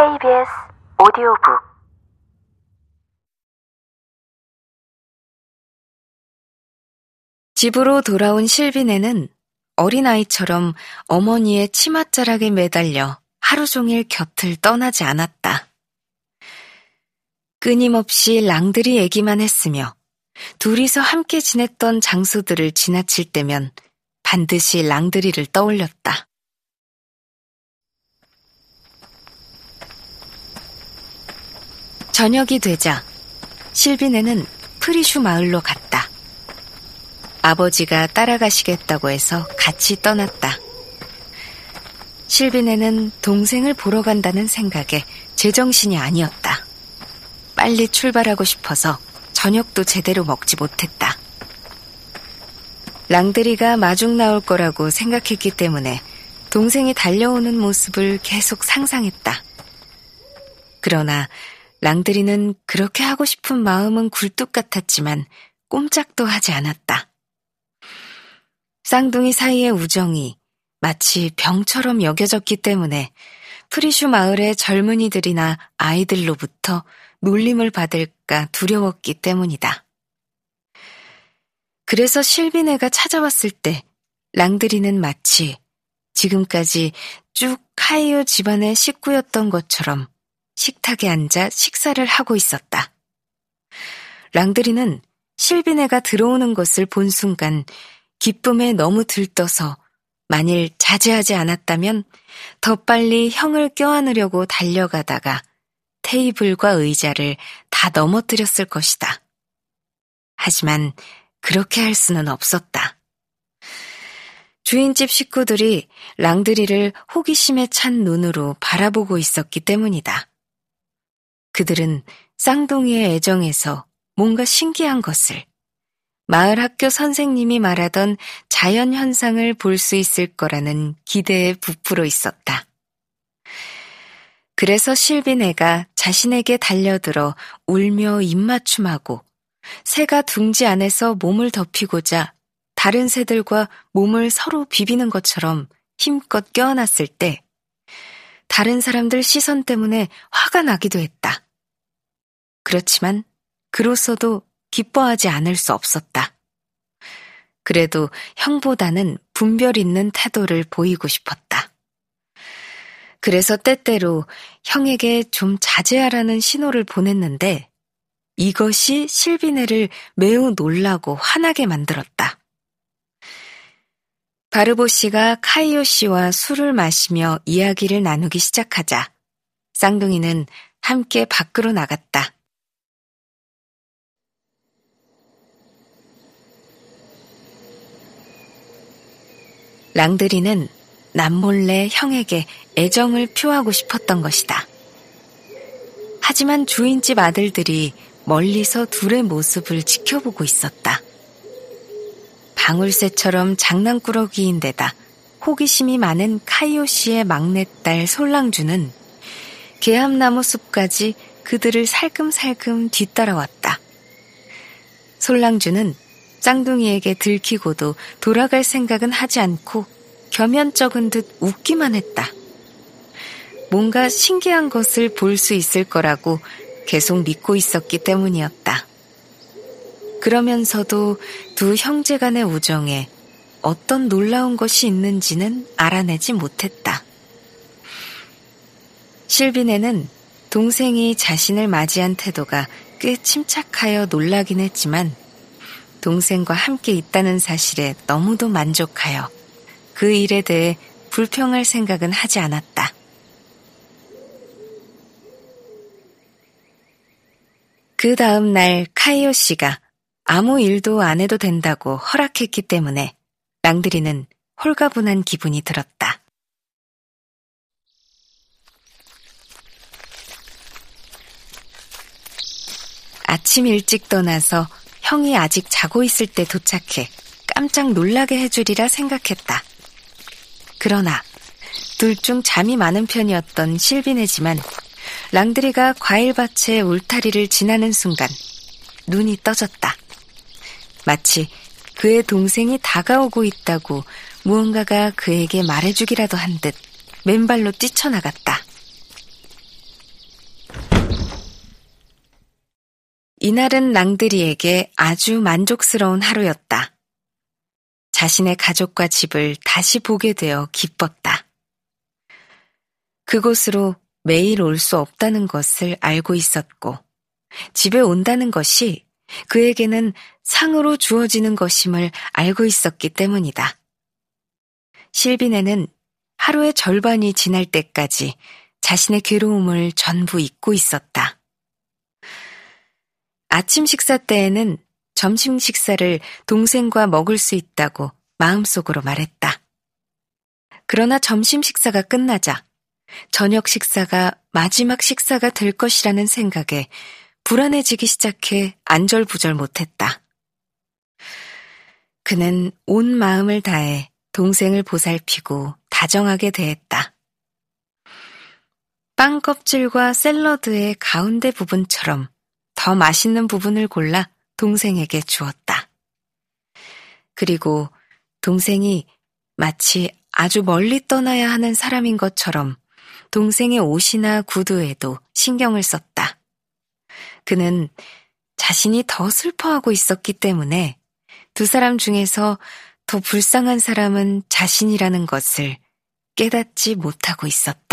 KBS 오디오북 집으로 돌아온 실비네는 어린아이처럼 어머니의 치맛자락에 매달려 하루 종일 곁을 떠나지 않았다. 끊임없이 랑드리 얘기만 했으며 둘이서 함께 지냈던 장소들을 지나칠 때면 반드시 랑드리를 떠올렸다. 저녁이 되자 실비네는 프리슈 마을로 갔다. 아버지가 따라가시겠다고 해서 같이 떠났다. 실비네는 동생을 보러 간다는 생각에 제정신이 아니었다. 빨리 출발하고 싶어서 저녁도 제대로 먹지 못했다. 랑드리가 마중 나올 거라고 생각했기 때문에 동생이 달려오는 모습을 계속 상상했다. 그러나 랑드리는 그렇게 하고 싶은 마음은 굴뚝 같았지만 꼼짝도 하지 않았다. 쌍둥이 사이의 우정이 마치 병처럼 여겨졌기 때문에 프리슈 마을의 젊은이들이나 아이들로부터 놀림을 받을까 두려웠기 때문이다. 그래서 실비네가 찾아왔을 때 랑드리는 마치 지금까지 쭉 카이오 집안의 식구였던 것처럼 식탁에 앉아 식사를 하고 있었다. 랑드리는 실비네가 들어오는 것을 본 순간 기쁨에 너무 들떠서 만일 자제하지 않았다면 더 빨리 형을 껴안으려고 달려가다가 테이블과 의자를 다 넘어뜨렸을 것이다. 하지만 그렇게 할 수는 없었다. 주인집 식구들이 랑드리를 호기심에 찬 눈으로 바라보고 있었기 때문이다. 그들은 쌍둥이의 애정에서 뭔가 신기한 것을 마을 학교 선생님이 말하던 자연 현상을 볼 수 있을 거라는 기대에 부풀어 있었다. 그래서 실비네가 자신에게 달려들어 울며 입맞춤하고 새가 둥지 안에서 몸을 덮이고자 다른 새들과 몸을 서로 비비는 것처럼 힘껏 껴안았을 때 다른 사람들 시선 때문에 화가 나기도 했다. 그렇지만 그로서도 기뻐하지 않을 수 없었다. 그래도 형보다는 분별 있는 태도를 보이고 싶었다. 그래서 때때로 형에게 좀 자제하라는 신호를 보냈는데 이것이 실비네를 매우 놀라고 화나게 만들었다. 바르보 씨가 카이오 씨와 술을 마시며 이야기를 나누기 시작하자 쌍둥이는 함께 밖으로 나갔다. 랑드리는 남몰래 형에게 애정을 표하고 싶었던 것이다. 하지만 주인집 아들들이 멀리서 둘의 모습을 지켜보고 있었다. 방울새처럼 장난꾸러기인데다 호기심이 많은 카이오 씨의 막내딸 솔랑주는 계암나무 숲까지 그들을 살금살금 뒤따라왔다. 솔랑주는 쌍둥이에게 들키고도 돌아갈 생각은 하지 않고 겸연쩍은 듯 웃기만 했다. 뭔가 신기한 것을 볼 수 있을 거라고 계속 믿고 있었기 때문이었다. 그러면서도 두 형제 간의 우정에 어떤 놀라운 것이 있는지는 알아내지 못했다. 실비네는 동생이 자신을 맞이한 태도가 꽤 침착하여 놀라긴 했지만 동생과 함께 있다는 사실에 너무도 만족하여 그 일에 대해 불평할 생각은 하지 않았다. 그 다음 날 카이오 씨가 아무 일도 안 해도 된다고 허락했기 때문에 랑드리는 홀가분한 기분이 들었다. 아침 일찍 떠나서 형이 아직 자고 있을 때 도착해 깜짝 놀라게 해주리라 생각했다. 그러나 둘 중 잠이 많은 편이었던 실비네지만 랑드리가 과일밭의 울타리를 지나는 순간 눈이 떠졌다. 마치 그의 동생이 다가오고 있다고 무언가가 그에게 말해주기라도 한 듯 맨발로 뛰쳐나갔다. 이날은 랑드리에게 아주 만족스러운 하루였다. 자신의 가족과 집을 다시 보게 되어 기뻤다. 그곳으로 매일 올 수 없다는 것을 알고 있었고, 집에 온다는 것이 그에게는 상으로 주어지는 것임을 알고 있었기 때문이다. 실비네는 하루의 절반이 지날 때까지 자신의 괴로움을 전부 잊고 있었다. 아침 식사 때에는 점심 식사를 동생과 먹을 수 있다고 마음속으로 말했다. 그러나 점심 식사가 끝나자 저녁 식사가 마지막 식사가 될 것이라는 생각에 불안해지기 시작해 안절부절 못했다. 그는 온 마음을 다해 동생을 보살피고 다정하게 대했다. 빵 껍질과 샐러드의 가운데 부분처럼 더 맛있는 부분을 골라 동생에게 주었다. 그리고 동생이 마치 아주 멀리 떠나야 하는 사람인 것처럼 동생의 옷이나 구두에도 신경을 썼다. 그는 자신이 더 슬퍼하고 있었기 때문에 두 사람 중에서 더 불쌍한 사람은 자신이라는 것을 깨닫지 못하고 있었다.